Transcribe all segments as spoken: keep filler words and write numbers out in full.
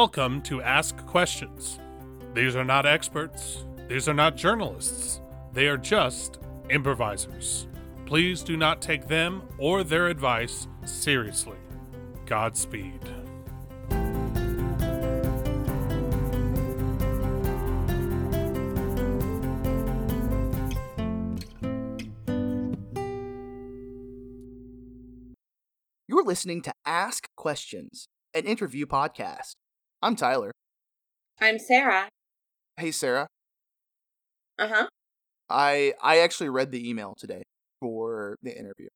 Welcome to Ask Questions. These are not experts. These are not journalists. They are just improvisers. Please do not take them or their advice seriously. Godspeed. You're listening to Ask Questions, an interview podcast. I'm Tyler. I'm Sarah. Hey, Sarah. Uh-huh. I I actually read the email today for the interview.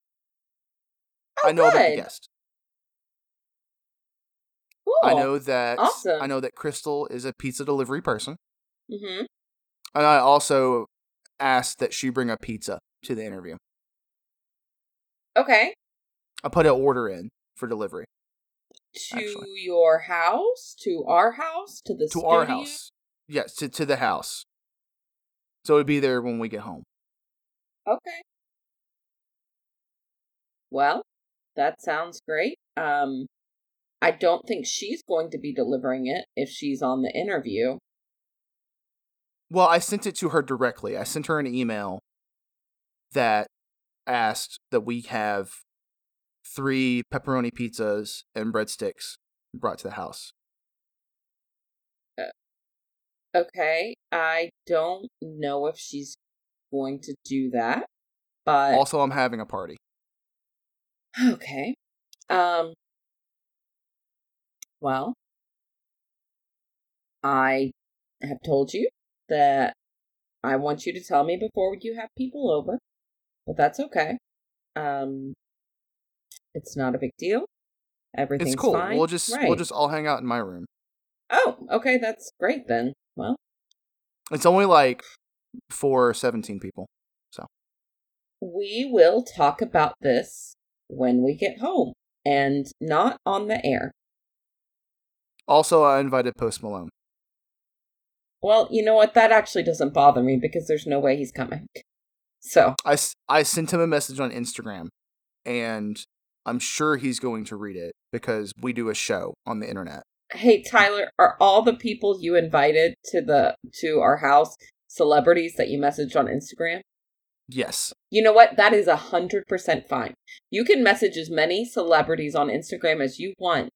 Oh, I know good. About the guest. Cool. I know that awesome. I know that Crystal is a pizza delivery person. Mm-hmm. And I also asked that she bring a pizza to the interview. Okay. I put an order in for delivery. To actually. Your house? To our house? To the to studio? Our house. Yes, to, to the house. So it'd be there when we get home. Okay. Well, that sounds great. Um, I don't think she's going to be delivering it if she's on the interview. Well, I sent it to her directly. I sent her an email that asked that we have three pepperoni pizzas and breadsticks brought to the house. Okay, I don't know if she's going to do that, but... Also, I'm having a party. Okay. Um. Well, I have told you that I want you to tell me before you have people over, but that's okay. Um, it's not a big deal. Everything's it's cool. Fine. We'll just right. we'll just all hang out in my room. Oh, okay, that's great then. Well, it's only like for seventeen people, so we will talk about this when we get home and not on the air. Also, I invited Post Malone. Well, you know what? That actually doesn't bother me because there's no way he's coming. So I, I sent him a message on Instagram, and I'm sure he's going to read it because we do a show on the internet. Hey, Tyler, are all the people you invited to the to our house celebrities that you messaged on Instagram? Yes. You know what? That is one hundred percent fine. You can message as many celebrities on Instagram as you want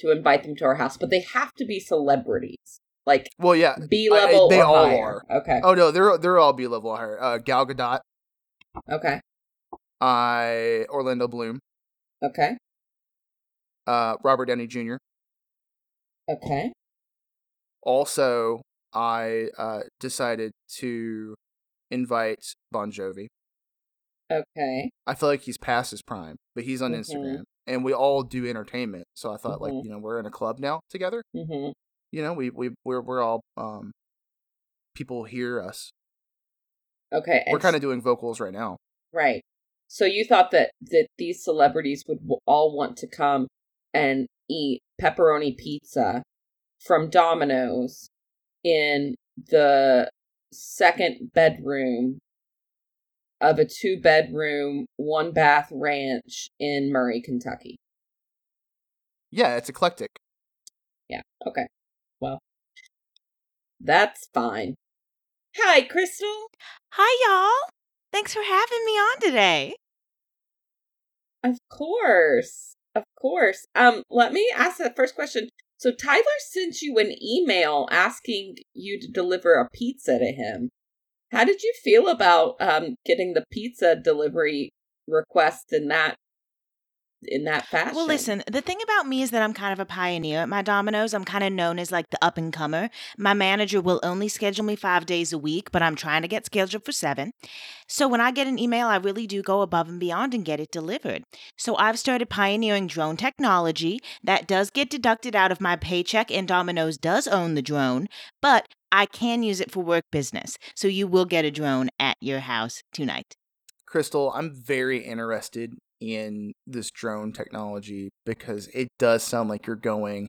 to invite them to our house, but they have to be celebrities. Like, well, yeah, B-level I, I, they or all higher. Are. Okay. Oh, no, they're they're all B-level or higher. Uh, Gal Gadot. Okay. I Orlando Bloom. Okay. Uh, Robert Downey Junior Okay. Also, I uh, decided to invite Bon Jovi. Okay. I feel like he's past his prime, but he's on mm-hmm. Instagram, and we all do entertainment. So I thought, mm-hmm. like, you know, we're in a club now together. Mm-hmm. You know, we we we're we're all um, people hear us. Okay. We're kind of doing vocals right now. Right. So you thought that that these celebrities would all want to come and eat pepperoni pizza from Domino's in the second bedroom of a two-bedroom, one-bath ranch in Murray, Kentucky. Yeah, it's eclectic. Yeah, okay. Well, that's fine. Hi, Crystal. Hi, y'all. Thanks for having me on today. Of course. Of course. Um, let me ask the first question. So Tyler sent you an email asking you to deliver a pizza to him. How did you feel about um, getting the pizza delivery request in that in that fashion? Well, listen, the thing about me is that I'm kind of a pioneer at my Domino's. I'm kind of known as like the up-and-comer. My manager will only schedule me five days a week, but I'm trying to get scheduled for seven. So when I get an email, I really do go above and beyond and get it delivered. So I've started pioneering drone technology. That does get deducted out of my paycheck, and Domino's does own the drone, but I can use it for work business. So you will get a drone at your house tonight. Crystal, I'm very interested in this drone technology because it does sound like you're going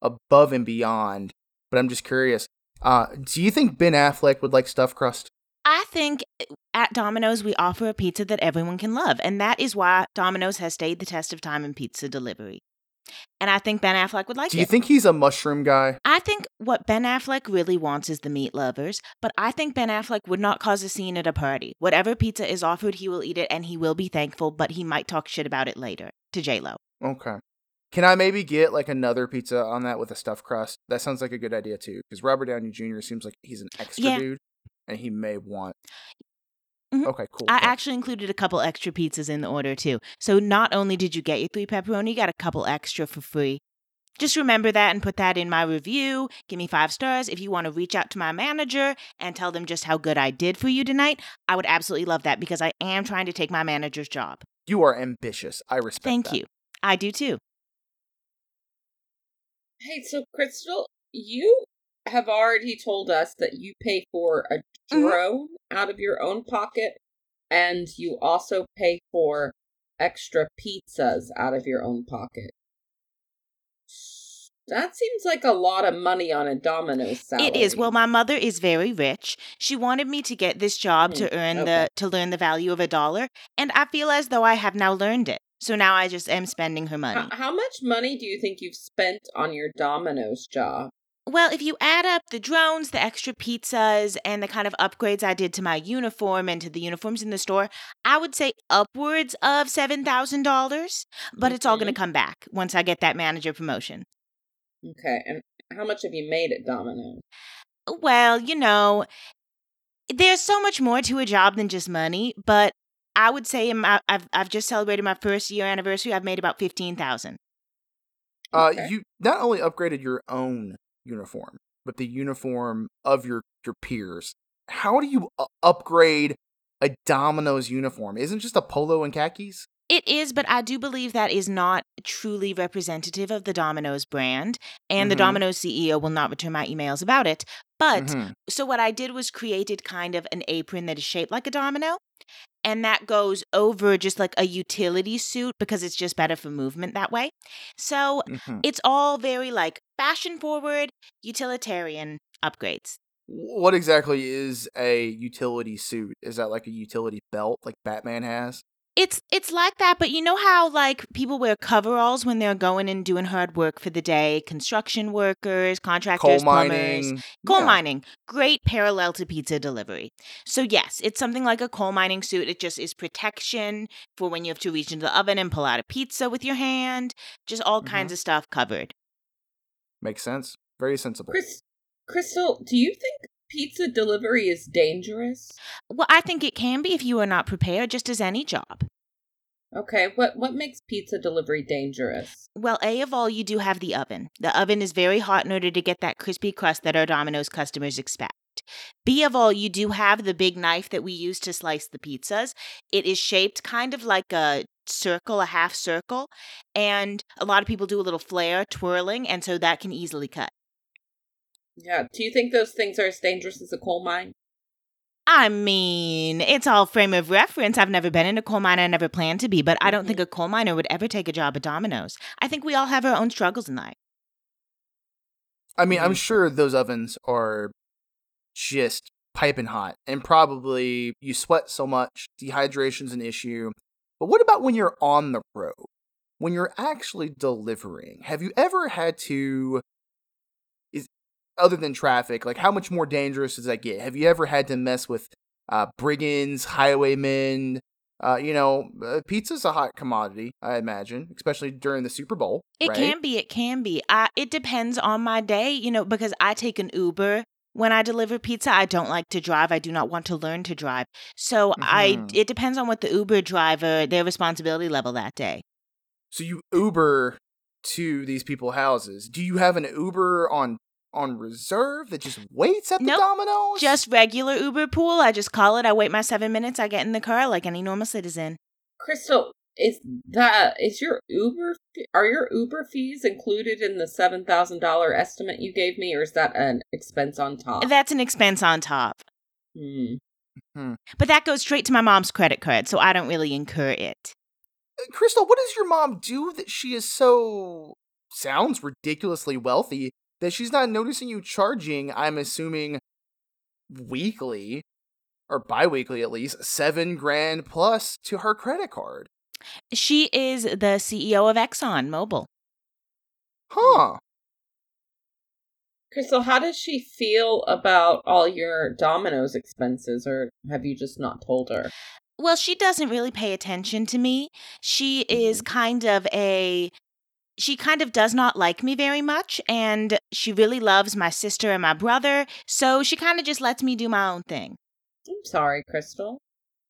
above and beyond, but I'm just curious. Uh, do you think Ben Affleck would like stuffed crust? I think at Domino's, we offer a pizza that everyone can love, and that is why Domino's has stayed the test of time in pizza delivery. And I think Ben Affleck would like it. Do you it. think he's a mushroom guy? I think what Ben Affleck really wants is the meat lovers. But I think Ben Affleck would not cause a scene at a party. Whatever pizza is offered, he will eat it and he will be thankful. But he might talk shit about it later to J-Lo. Okay. Can I maybe get like another pizza on that with a stuffed crust? That sounds like a good idea too. Because Robert Downey Junior seems like he's an extra yeah. dude. And he may want... Mm-hmm. Okay, cool. I cool. actually included a couple extra pizzas in the order too. So not only did you get your three pepperoni, you got a couple extra for free. Just remember that and put that in my review. Give me five stars. If you want to reach out to my manager and tell them just how good I did for you tonight, I would absolutely love that because I am trying to take my manager's job. You are ambitious. I respect Thank that. Thank you. I do too. Hey, so Crystal, you have already told us that you pay for a drone mm-hmm. out of your own pocket, and you also pay for extra pizzas out of your own pocket. That seems like a lot of money on a Domino's salary. It is. Well, my mother is very rich. She wanted me to get this job mm-hmm. to earn okay. the to learn the value of a dollar, and I feel as though I have now learned it. So now I just am spending her money. H- how much money do you think you've spent on your Domino's job? Well, if you add up the drones, the extra pizzas, and the kind of upgrades I did to my uniform and to the uniforms in the store, I would say upwards of seven thousand dollars. But mm-hmm. it's all going to come back once I get that manager promotion. Okay. And how much have you made at Domino's? Well, you know, there's so much more to a job than just money. But I would say in my, I've I've just celebrated my first year anniversary. I've made about fifteen thousand dollars. Okay. Uh, you not only upgraded your own uniform, but the uniform of your, your peers. How do you u- upgrade a Domino's uniform? Isn't it just a polo and khakis? It is, but I do believe that is not truly representative of the Domino's brand, and mm-hmm. the Domino's C E O will not return my emails about it. But, mm-hmm. so what I did was created kind of an apron that is shaped like a domino, and that goes over just like a utility suit because it's just better for movement that way. So mm-hmm. it's all very like fashion forward, utilitarian upgrades. What exactly is a utility suit? Is that like a utility belt like Batman has? It's it's like that, but you know how like people wear coveralls when they're going and doing hard work for the day? Construction workers, contractors, coal mining. plumbers. Coal yeah. mining. Great parallel to pizza delivery. So yes, it's something like a coal mining suit. It just is protection for when you have to reach into the oven and pull out a pizza with your hand. Just all mm-hmm. kinds of stuff covered. Makes sense. Very sensible. Chris- Crystal, do you think pizza delivery is dangerous? Well, I think it can be if you are not prepared, just as any job. Okay, what what makes pizza delivery dangerous? Well, A of all, you do have the oven. The oven is very hot in order to get that crispy crust that our Domino's customers expect. B of all, you do have the big knife that we use to slice the pizzas. It is shaped kind of like a circle, a half circle, and a lot of people do a little flare twirling, and so that can easily cut. Yeah, do you think those things are as dangerous as a coal mine? I mean, it's all frame of reference. I've never been in a coal mine. I never planned to be, but I don't mm-hmm. think a coal miner would ever take a job at Domino's. I think we all have our own struggles in life. I mean, I'm sure those ovens are just piping hot, and probably you sweat so much, dehydration's an issue. But what about when you're on the road? When you're actually delivering? Have you ever had to... Other than traffic, like how much more dangerous does that get? Have you ever had to mess with uh, brigands, highwaymen? Uh, you know, uh, pizza's a hot commodity, I imagine, especially during the Super Bowl. It right? can be. It can be. I, it depends on my day, you know, because I take an Uber when I deliver pizza. I don't like to drive. I do not want to learn to drive. So mm-hmm. I. it depends on what the Uber driver, their responsibility level that day. So you Uber to these people's houses. Do you have an Uber on on reserve that just waits at the nope. Domino's? Just regular Uber pool. I just call it. I wait my seven minutes. I get in the car like any normal citizen. Crystal, is that is your Uber? Are your Uber fees included in the seven thousand dollars estimate you gave me, or is that an expense on top? That's an expense on top. Hmm. Mm-hmm. But that goes straight to my mom's credit card, so I don't really incur it. Uh, Crystal, what does your mom do that she is so sounds ridiculously wealthy? That she's not noticing you charging, I'm assuming, weekly, or bi-weekly at least, seven grand plus to her credit card. She is the C E O of ExxonMobil. Huh. Crystal, how does she feel about all your Domino's expenses, or have you just not told her? Well, she doesn't really pay attention to me. She is kind of a, she kind of does not like me very much, and she really loves my sister and my brother, so she kind of just lets me do my own thing. I'm sorry, Crystal.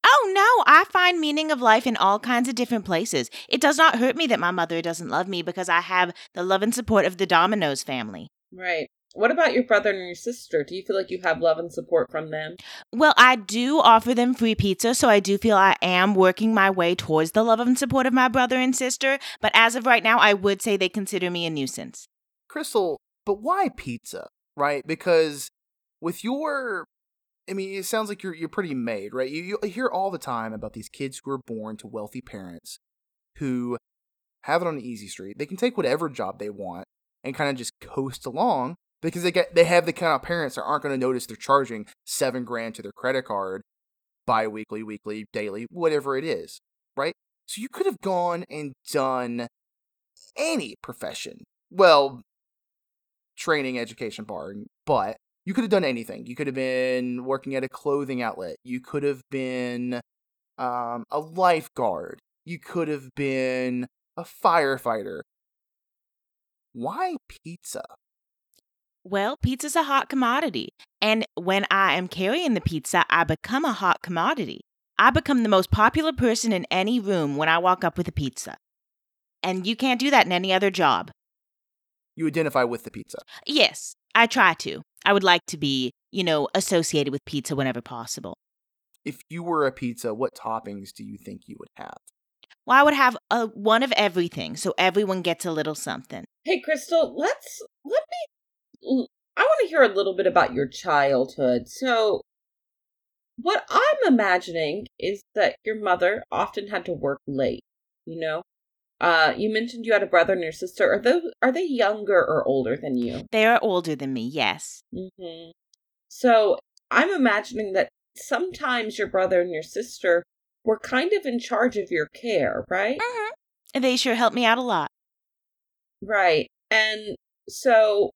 Oh, no, I find meaning of life in all kinds of different places. It does not hurt me that my mother doesn't love me because I have the love and support of the Domino's family. Right. What about your brother and your sister? Do you feel like you have love and support from them? Well, I do offer them free pizza, so I do feel I am working my way towards the love and support of my brother and sister. But as of right now, I would say they consider me a nuisance. Crystal, but why pizza, right? Because with your, I mean, it sounds like you're you're pretty made, right? You, you hear all the time about these kids who are born to wealthy parents who have it on the easy street. They can take whatever job they want and kind of just coast along. Because they get, they have the kind of parents that aren't going to notice they're charging seven grand to their credit card bi-weekly, weekly, daily, whatever it is, right? So you could have gone and done any profession. Well, training, education, bar, but you could have done anything. You could have been working at a clothing outlet. You could have been um, a lifeguard. You could have been a firefighter. Why pizza? Well, pizza's a hot commodity, and when I am carrying the pizza, I become a hot commodity. I become the most popular person in any room when I walk up with a pizza, and you can't do that in any other job. You identify with the pizza? Yes, I try to. I would like to be, you know, associated with pizza whenever possible. If you were a pizza, what toppings do you think you would have? Well, I would have a, one of everything, so everyone gets a little something. Hey, Crystal, let's, let me... I want to hear a little bit about your childhood. So what I'm imagining is that your mother often had to work late, you know? Uh, you mentioned you had a brother and your sister. Are they, are they younger or older than you? They are older than me, yes. Mm-hmm. So I'm imagining that sometimes your brother and your sister were kind of in charge of your care, right? Mm-hmm. And they sure helped me out a lot. Right. And so...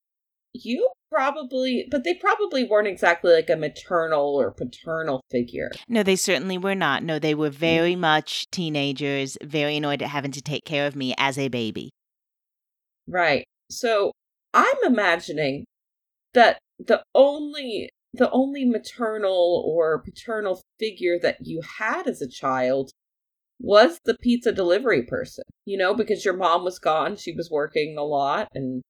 You probably, but they probably weren't exactly like a maternal or paternal figure. No, they certainly were not. No, they were very much teenagers, very annoyed at having to take care of me as a baby. Right. So I'm imagining that the only, the only maternal or paternal figure that you had as a child was the pizza delivery person, you know, because your mom was gone. She was working a lot, and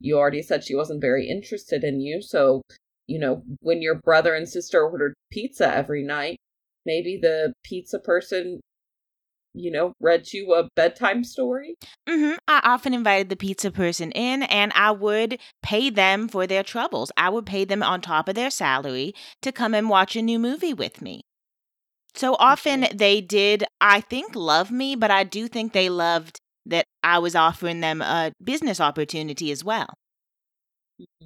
you already said she wasn't very interested in you, so, you know, when your brother and sister ordered pizza every night, maybe the pizza person, you know, read you a bedtime story? Mm-hmm. I often invited the pizza person in, and I would pay them for their troubles. I would pay them on top of their salary to come and watch a new movie with me. So often they did, I think, love me, but I do think they loved that I was offering them a business opportunity as well. Mm-hmm.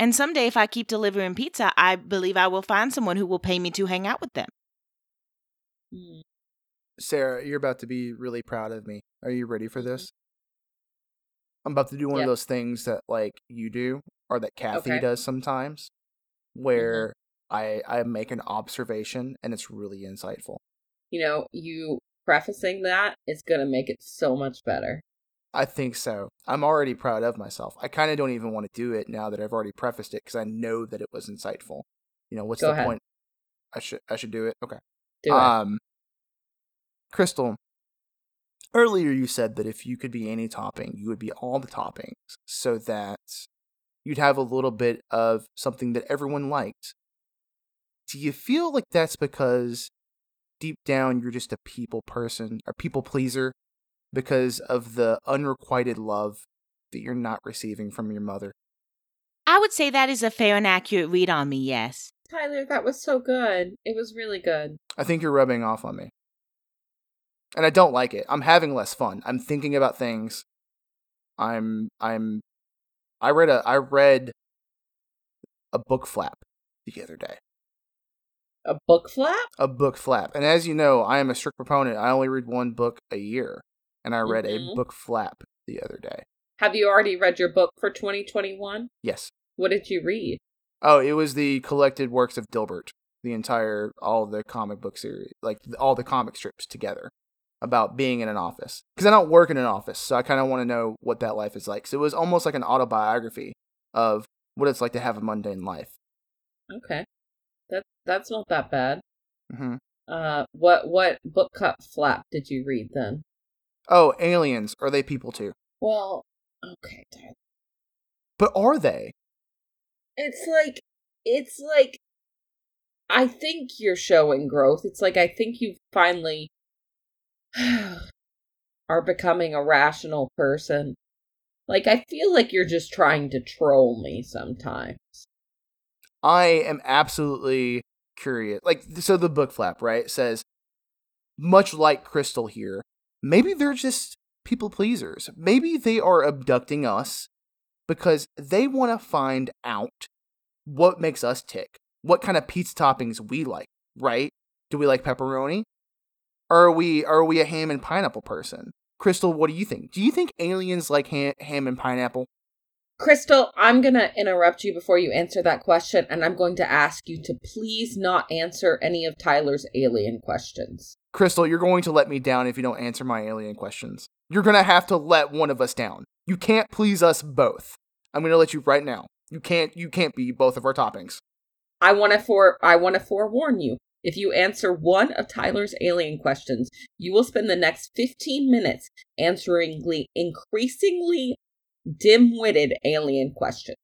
And someday if I keep delivering pizza, I believe I will find someone who will pay me to hang out with them. Sarah, you're about to be really proud of me. Are you ready for this? I'm about to do one yep. of those things that like you do or that Kathy okay. does sometimes where mm-hmm. I, I make an observation and it's really insightful. You know, you... prefacing that is going to make it so much better. I think so. I'm already proud of myself. I kind of don't even want to do it now that I've already prefaced it because I know that it was insightful. You know, what's Go the ahead. Point? I should I should do it? Okay. Do um, it. Crystal, earlier you said that if you could be any topping, you would be all the toppings so that you'd have a little bit of something that everyone liked. Do you feel like that's because deep down, you're just a people person or people pleaser because of the unrequited love that you're not receiving from your mother? I would say that is a fair and accurate read on me, yes. Tyler, that was so good. It was really good. I think you're rubbing off on me. And I don't like it. I'm having less fun. I'm thinking about things. I'm, I'm, I read a, I read a book flap the other day. A book flap? A book flap. And as you know, I am a strict proponent. I only read one book a year. And I read mm-hmm. a book flap the other day. Have you already read your book for twenty twenty-one? Yes. What did you read? Oh, it was the collected works of Dilbert, the entire, all of the comic book series, like all the comic strips together about being in an office. Because I don't work in an office, so I kind of want to know what that life is like. So it was almost like an autobiography of what it's like to have a mundane life. Okay. That, that's not that bad. Mm-hmm. Uh, what, what book cut flap did you read then? Oh, aliens. Are they people too? Well, okay. But are they? It's like, it's like, I think you're showing growth. It's like, I think you finally are becoming a rational person. Like, I feel like you're just trying to troll me sometimes. I am absolutely curious. Like, so the book flap, right, says, much like Crystal here, maybe they're just people pleasers. Maybe they are abducting us because they want to find out what makes us tick, what kind of pizza toppings we like, right? Do we like pepperoni? Are we are we a ham and pineapple person? Crystal, what do you think? Do you think aliens like ha- ham and pineapple? Crystal, I'm going to interrupt you before you answer that question, and I'm going to ask you to please not answer any of Tyler's alien questions. Crystal, you're going to let me down if you don't answer my alien questions. You're going to have to let one of us down. You can't please us both. I'm going to let you right now. You can't you can't be both of our toppings. I want to for I want to forewarn you. If you answer one of Tyler's alien questions, you will spend the next fifteen minutes answering increasingly dim-witted alien questions.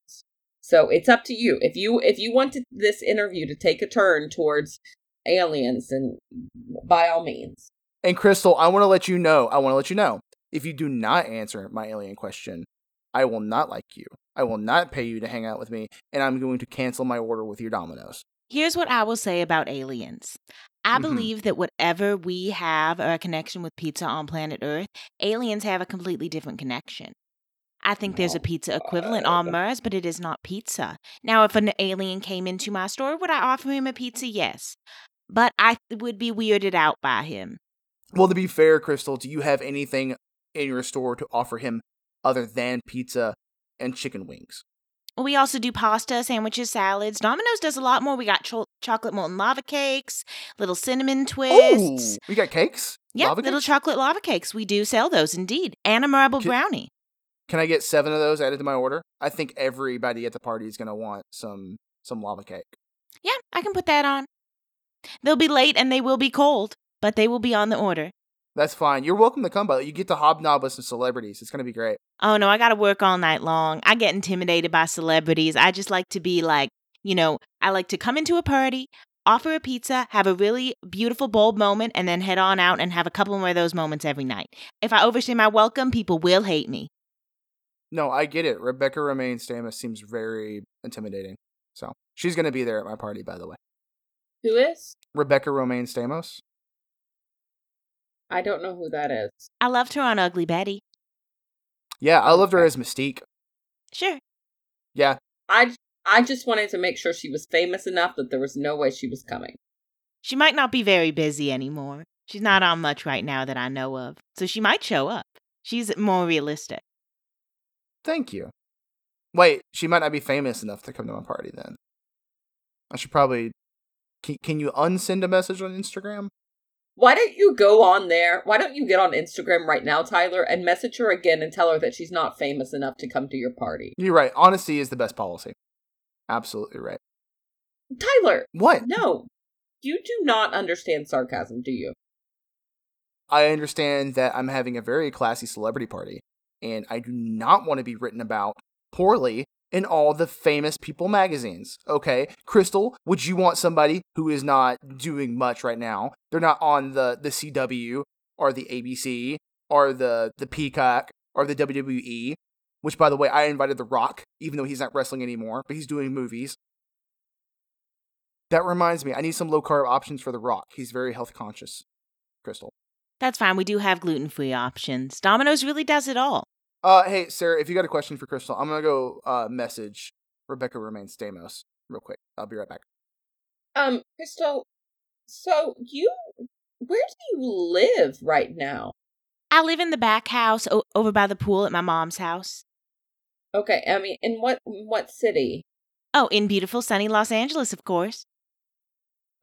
So it's up to you. If you if you want this interview to take a turn towards aliens, then by all means. And Crystal, I want to let you know, I want to let you know, if you do not answer my alien question, I will not like you. I will not pay you to hang out with me, and I'm going to cancel my order with your Domino's. Here's what I will say about aliens. I mm-hmm. believe that whatever we have or a connection with pizza on planet Earth, aliens have a completely different connection. I think there's a pizza equivalent on Mars, but it is not pizza. Now, if an alien came into my store, would I offer him a pizza? Yes. But I would be weirded out by him. Well, to be fair, Crystal, do you have anything in your store to offer him other than pizza and chicken wings? We also do pasta, sandwiches, salads. Domino's does a lot more. We got cho- chocolate molten lava cakes, little cinnamon twists. Ooh, we got cakes? Yeah, little cakes? Chocolate lava cakes. We do sell those, indeed. And a marble can, brownie. Can I get seven of those added to my order? I think everybody at the party is going to want some some lava cake. Yeah, I can put that on. They'll be late and they will be cold, but they will be on the order. That's fine. You're welcome to come, by. You get to hobnob with some celebrities. It's going to be great. Oh, no, I got to work all night long. I get intimidated by celebrities. I just like to be like, you know, I like to come into a party, offer a pizza, have a really beautiful, bold moment, and then head on out and have a couple more of those moments every night. If I overstay my welcome, people will hate me. No, I get it. Rebecca Romijn-Stamos seems very intimidating. So she's going to be there at my party, by the way. Who is? Rebecca Romijn-Stamos. I don't know who that is. I loved her on Ugly Betty. Yeah, I loved her as Mystique. Sure. Yeah. I, I just wanted to make sure she was famous enough that there was no way she was coming. She might not be very busy anymore. She's not on much right now that I know of. So she might show up. She's more realistic. Thank you. Wait, she might not be famous enough to come to my party then. I should probably... Can, can you unsend a message on Instagram? Why don't you go on there? Why don't you get on Instagram right now, Tyler, and message her again and tell her that she's not famous enough to come to your party? You're right. Honesty is the best policy. Absolutely right. Tyler! What? No. You do not understand sarcasm, do you? I understand that I'm having a very classy celebrity party, and I do not want to be written about poorly in all the famous people magazines, okay? Crystal, would you want somebody who is not doing much right now? They're not on the, the C W or the A B C or the, the Peacock or the W W E, which, by the way, I invited The Rock, even though he's not wrestling anymore, but he's doing movies. That reminds me, I need some low-carb options for The Rock. He's very health conscious, Crystal. That's fine. We do have gluten-free options. Domino's really does it all. Uh, hey, Sarah, if you got a question for Crystal, I'm going to go uh, message Rebecca Romijn-Stamos real quick. I'll be right back. Um, Crystal, so you, where do you live right now? I live in the back house o- over by the pool at my mom's house. Okay, I mean, in what what city? Oh, in beautiful sunny Los Angeles, of course.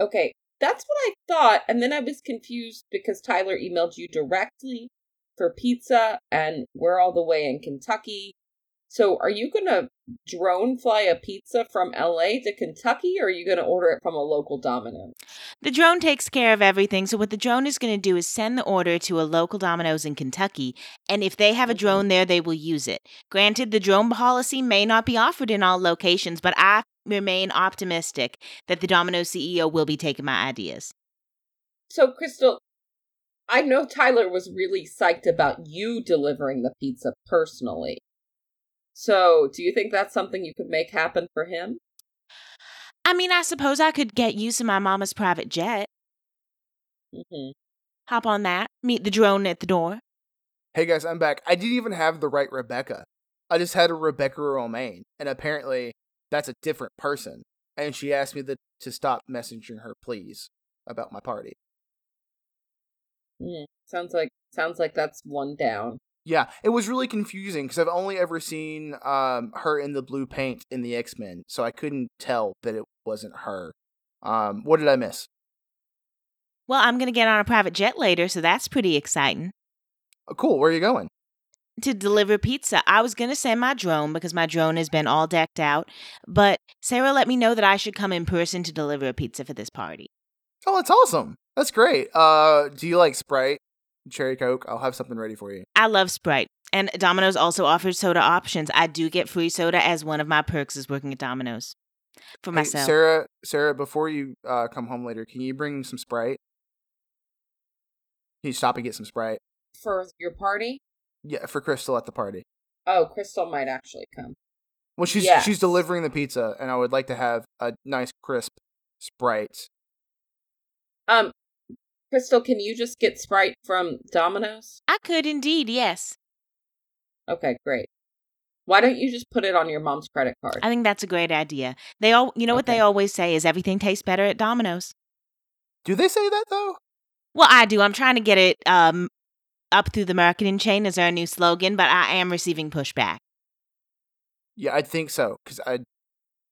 Okay, that's what I thought, and then I was confused because Tyler emailed you directly for pizza, and we're all the way in Kentucky. So are you going to drone fly a pizza from L A to Kentucky, or are you going to order it from a local Domino's? The drone takes care of everything. So what the drone is going to do is send the order to a local Domino's in Kentucky. And if they have a drone there, they will use it. Granted, the drone policy may not be offered in all locations, but I remain optimistic that the Domino's C E O will be taking my ideas. So, Crystal, I know Tyler was really psyched about you delivering the pizza personally. So, do you think that's something you could make happen for him? I mean, I suppose I could get use of my mama's private jet. Mm-hmm. Hop on that. Meet the drone at the door. Hey, guys, I'm back. I didn't even have the right Rebecca. I just had a Rebecca Romijn, and apparently that's a different person. And she asked me the, to stop messaging her, please, about my party. Mm, sounds like sounds like that's one down. Yeah, it was really confusing because I've only ever seen um, her in the blue paint in the X-Men, so I couldn't tell that it wasn't her. Um, what did I miss? Well, I'm going to get on a private jet later, so that's pretty exciting. Oh, cool. Where are you going? To deliver pizza. I was going to send my drone because my drone has been all decked out, but Sarah let me know that I should come in person to deliver a pizza for this party. Oh, that's awesome. That's great. Uh, do you like Sprite? Cherry Coke? I'll have something ready for you. I love Sprite. And Domino's also offers soda options. I do get free soda as one of my perks is working at Domino's for hey, myself. Sarah, Sarah, before you uh, come home later, can you bring some Sprite? Can you stop and get some Sprite? For your party? Yeah, for Crystal at the party. Oh, Crystal might actually come. Well, she's yes. she's delivering the pizza, and I would like to have a nice, crisp Sprite. Um. Crystal, can you just get Sprite from Domino's? I could indeed, yes. Okay, great. Why don't you just put it on your mom's credit card? I think that's a great idea. They all, you know okay. What they always say is everything tastes better at Domino's. Do they say that, though? Well, I do. I'm trying to get it um, up through the marketing chain as our new slogan, but I am receiving pushback. Yeah, I think so, because I,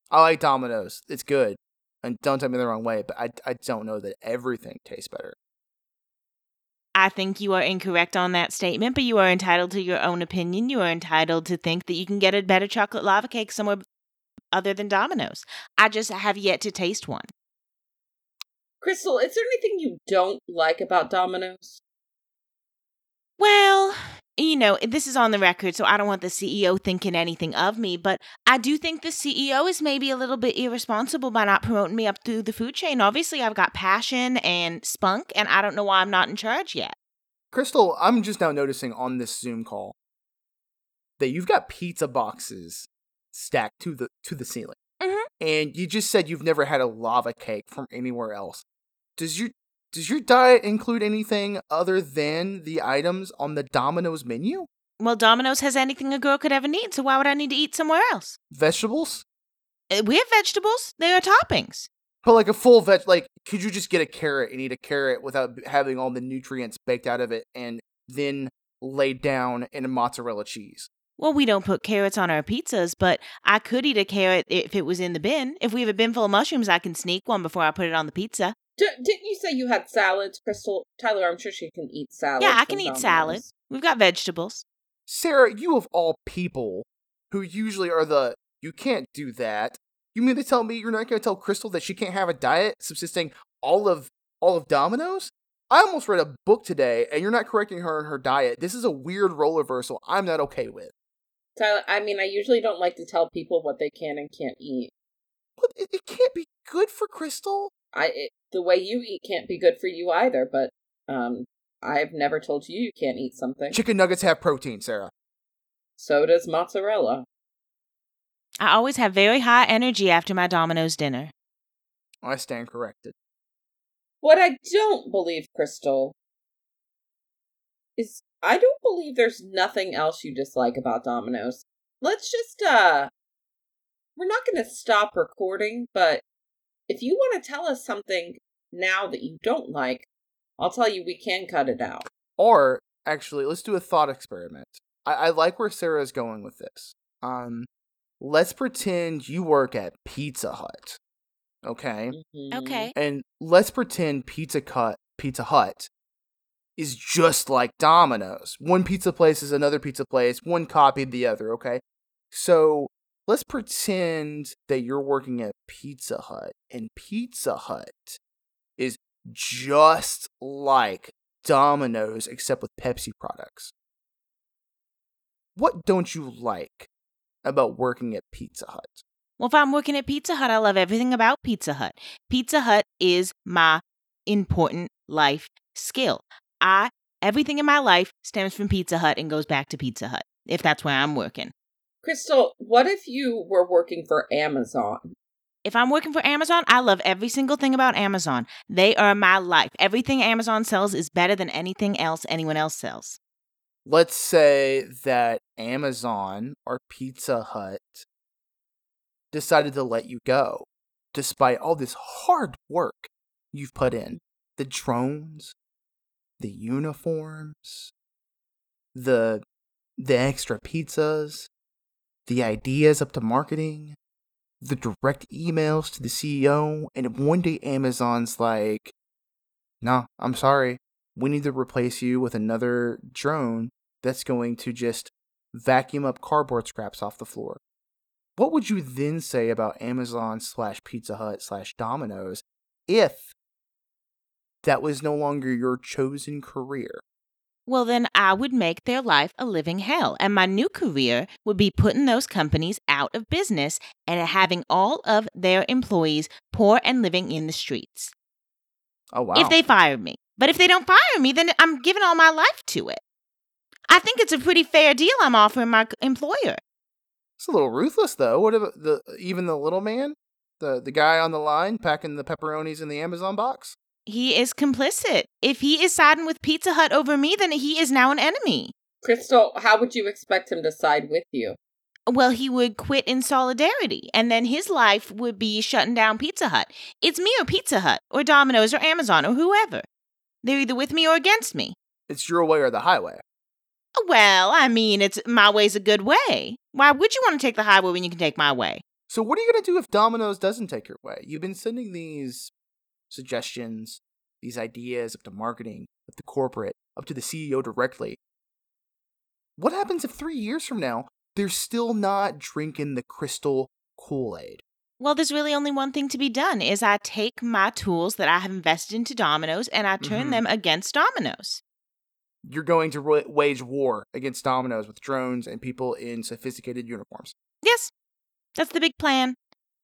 I like Domino's. It's good. And don't take me the wrong way, but I, I don't know that everything tastes better. I think you are incorrect on that statement, but you are entitled to your own opinion. You are entitled to think that you can get a better chocolate lava cake somewhere other than Domino's. I just have yet to taste one. Crystal, is there anything you don't like about Domino's? Well, you know, this is on the record, so I don't want the C E O thinking anything of me, but I do think the C E O is maybe a little bit irresponsible by not promoting me up through the food chain. Obviously, I've got passion and spunk, and I don't know why I'm not in charge yet. Crystal, I'm just now noticing on this Zoom call that you've got pizza boxes stacked to the to the ceiling, mm-hmm. and you just said you've never had a lava cake from anywhere else. Does your Does your diet include anything other than the items on the Domino's menu? Well, Domino's has anything a girl could ever need, so why would I need to eat somewhere else? Vegetables? We have vegetables. They are toppings. But like a full veg, like, could you just get a carrot and eat a carrot without having all the nutrients baked out of it and then laid down in a mozzarella cheese? Well, we don't put carrots on our pizzas, but I could eat a carrot if it was in the bin. If we have a bin full of mushrooms, I can sneak one before I put it on the pizza. D- didn't you say you had salads, Crystal? Tyler, I'm sure she can eat salad. Yeah, I can eat salad. We've got vegetables. Sarah, you of all people who usually are the, you can't do that. You mean to tell me you're not going to tell Crystal that she can't have a diet subsisting all of all of Domino's? I almost read a book today, and you're not correcting her on her diet. This is a weird role reversal I'm not okay with. Tyler, I mean, I usually don't like to tell people what they can and can't eat. But it, it can't be good for Crystal. I it, the way you eat can't be good for you either, but um, I've never told you you can't eat something. Chicken nuggets have protein, Sarah. So does mozzarella. I always have very high energy after my Domino's dinner. I stand corrected. What I don't believe, Crystal, is I don't believe there's nothing else you dislike about Domino's. Let's just, uh, we're not going to stop recording, but if you want to tell us something now that you don't like, I'll tell you we can cut it out. Or actually, let's do a thought experiment. I, I like where Sarah's going with this. Um, let's pretend you work at Pizza Hut, okay? Mm-hmm. Okay. And let's pretend Pizza Hut, Pizza Hut is just like Domino's. One pizza place is another pizza place. One copied the other, okay? So let's pretend that you're working at Pizza Hut, and Pizza Hut is just like Domino's, except with Pepsi products. What don't you like about working at Pizza Hut? Well, if I'm working at Pizza Hut, I love everything about Pizza Hut. Pizza Hut is my important life skill. I everything in my life stems from Pizza Hut and goes back to Pizza Hut, if that's where I'm working. Crystal, what if you were working for Amazon? If I'm working for Amazon, I love every single thing about Amazon. They are my life. Everything Amazon sells is better than anything else anyone else sells. Let's say that Amazon or Pizza Hut decided to let you go, despite all this hard work you've put in. The drones, the uniforms, the the extra pizzas, the ideas up to marketing, the direct emails to the C E O, and one day Amazon's like, nah, I'm sorry. We need to replace you with another drone that's going to just vacuum up cardboard scraps off the floor. What would you then say about Amazon slash Pizza Hut slash Domino's if that was no longer your chosen career? Well, then I would make their life a living hell. And my new career would be putting those companies out of business and having all of their employees poor and living in the streets. Oh, wow. If they fired me. But if they don't fire me, then I'm giving all my life to it. I think it's a pretty fair deal I'm offering my employer. It's a little ruthless, though. What about the even the little man? The, the guy on the line packing the pepperonis in the Amazon box? He is complicit. If he is siding with Pizza Hut over me, then he is now an enemy. Crystal, how would you expect him to side with you? Well, he would quit in solidarity, and then his life would be shutting down Pizza Hut. It's me or Pizza Hut or Domino's or Amazon or whoever. They're either with me or against me. It's your way or the highway. Well, I mean, it's my way's a good way. Why would you want to take the highway when you can take my way? So what are you going to do if Domino's doesn't take your way? You've been sending these suggestions, these ideas up to marketing, up to corporate, up to the C E O directly. What happens if three years from now, they're still not drinking the Crystal Kool-Aid? Well, there's really only one thing to be done is I take my tools that I have invested into Domino's and I turn mm-hmm. them against Domino's. You're going to re- wage war against Domino's with drones and people in sophisticated uniforms. Yes, that's the big plan.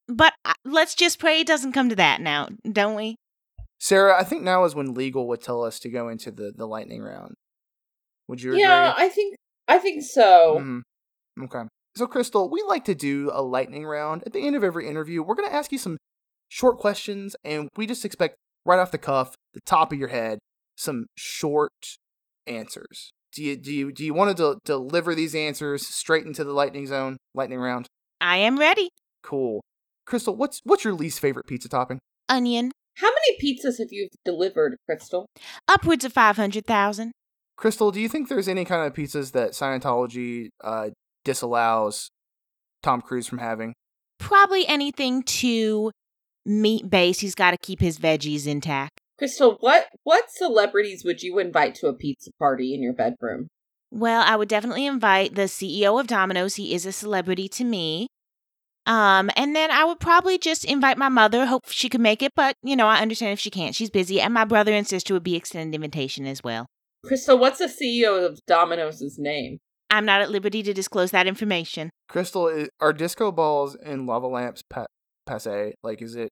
But let's just pray it doesn't come to that now, don't we? Sarah, I think now is when legal would tell us to go into the, the lightning round. Would you yeah, agree? Yeah, I think I think so. Mm-hmm. Okay. So, Crystal, we like to do a lightning round. At the end of every interview, we're going to ask you some short questions, and we just expect right off the cuff, the top of your head, some short answers. Do you do you, do you want to de- deliver these answers straight into the lightning zone, lightning round? I am ready. Cool. Crystal, what's what's your least favorite pizza topping? Onion. How many pizzas have you delivered, Crystal? Upwards of five hundred thousand. Crystal, do you think there's any kind of pizzas that Scientology uh, disallows Tom Cruise from having? Probably anything too meat-based. He's got to keep his veggies intact. Crystal, what, what celebrities would you invite to a pizza party in your bedroom? Well, I would definitely invite the C E O of Domino's. He is a celebrity to me. Um, and then I would probably just invite my mother, hope she could make it, but, you know, I understand if she can't. She's busy, and my brother and sister would be extended invitation as well. Crystal, what's the C E O of Domino's name? I'm not at liberty to disclose that information. Crystal, are disco balls and lava lamps pa- passé? Like, is it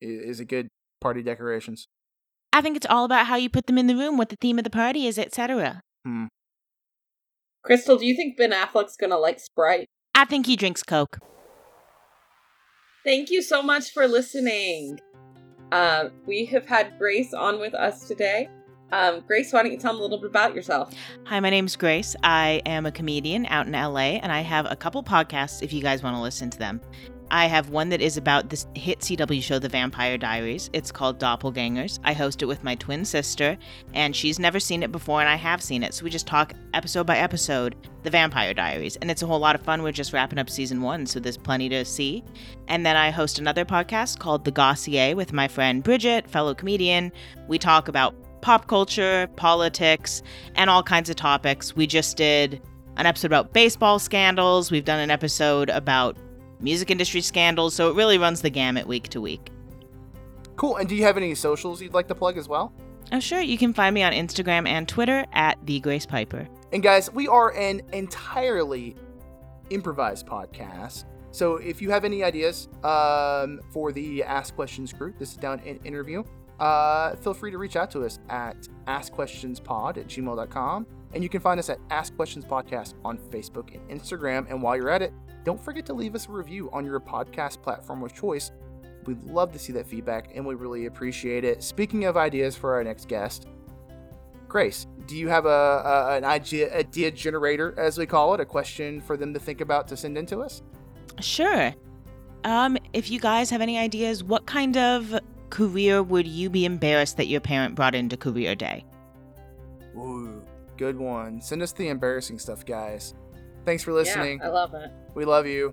is it good party decorations? I think it's all about how you put them in the room, what the theme of the party is, et cetera. Hmm. Crystal, do you think Ben Affleck's going to like Sprite? I think he drinks Coke. Thank you so much for listening. Uh, we have had Grace on with us today. Um, Grace, why don't you tell them a little bit about yourself? Hi, my name's Grace. I am a comedian out in L A, and I have a couple podcasts if you guys want to listen to them. I have one that is about this hit C W show, The Vampire Diaries. It's called Doppelgangers. I host it with my twin sister, and she's never seen it before, and I have seen it. So we just talk episode by episode, The Vampire Diaries. And it's a whole lot of fun. We're just wrapping up season one, so there's plenty to see. And then I host another podcast called The Gossier with my friend Bridget, fellow comedian. We talk about pop culture, politics, and all kinds of topics. We just did an episode about baseball scandals. We've done an episode about music industry scandals, so it really runs the gamut week to week. Cool. And do you have any socials you'd like to plug as well? Oh, sure. You can find me on Instagram and Twitter at TheGracePiper. And guys, we are an entirely improvised podcast. So if you have any ideas um, for the Ask Questions group, this is down in interview, uh, feel free to reach out to us at ask questions pod at gmail dot com. And you can find us at Ask Questions Podcast on Facebook and Instagram. And while you're at it, don't forget to leave us a review on your podcast platform of choice. We'd love to see that feedback, and we really appreciate it. Speaking of ideas for our next guest, Grace, do you have a, a an idea, idea generator, as we call it, a question for them to think about to send in to us? Sure. Um, if you guys have any ideas, what kind of career would you be embarrassed that your parent brought into career day? Ooh, good one. Send us the embarrassing stuff, guys. Thanks for listening. Yeah, I love it. We love you.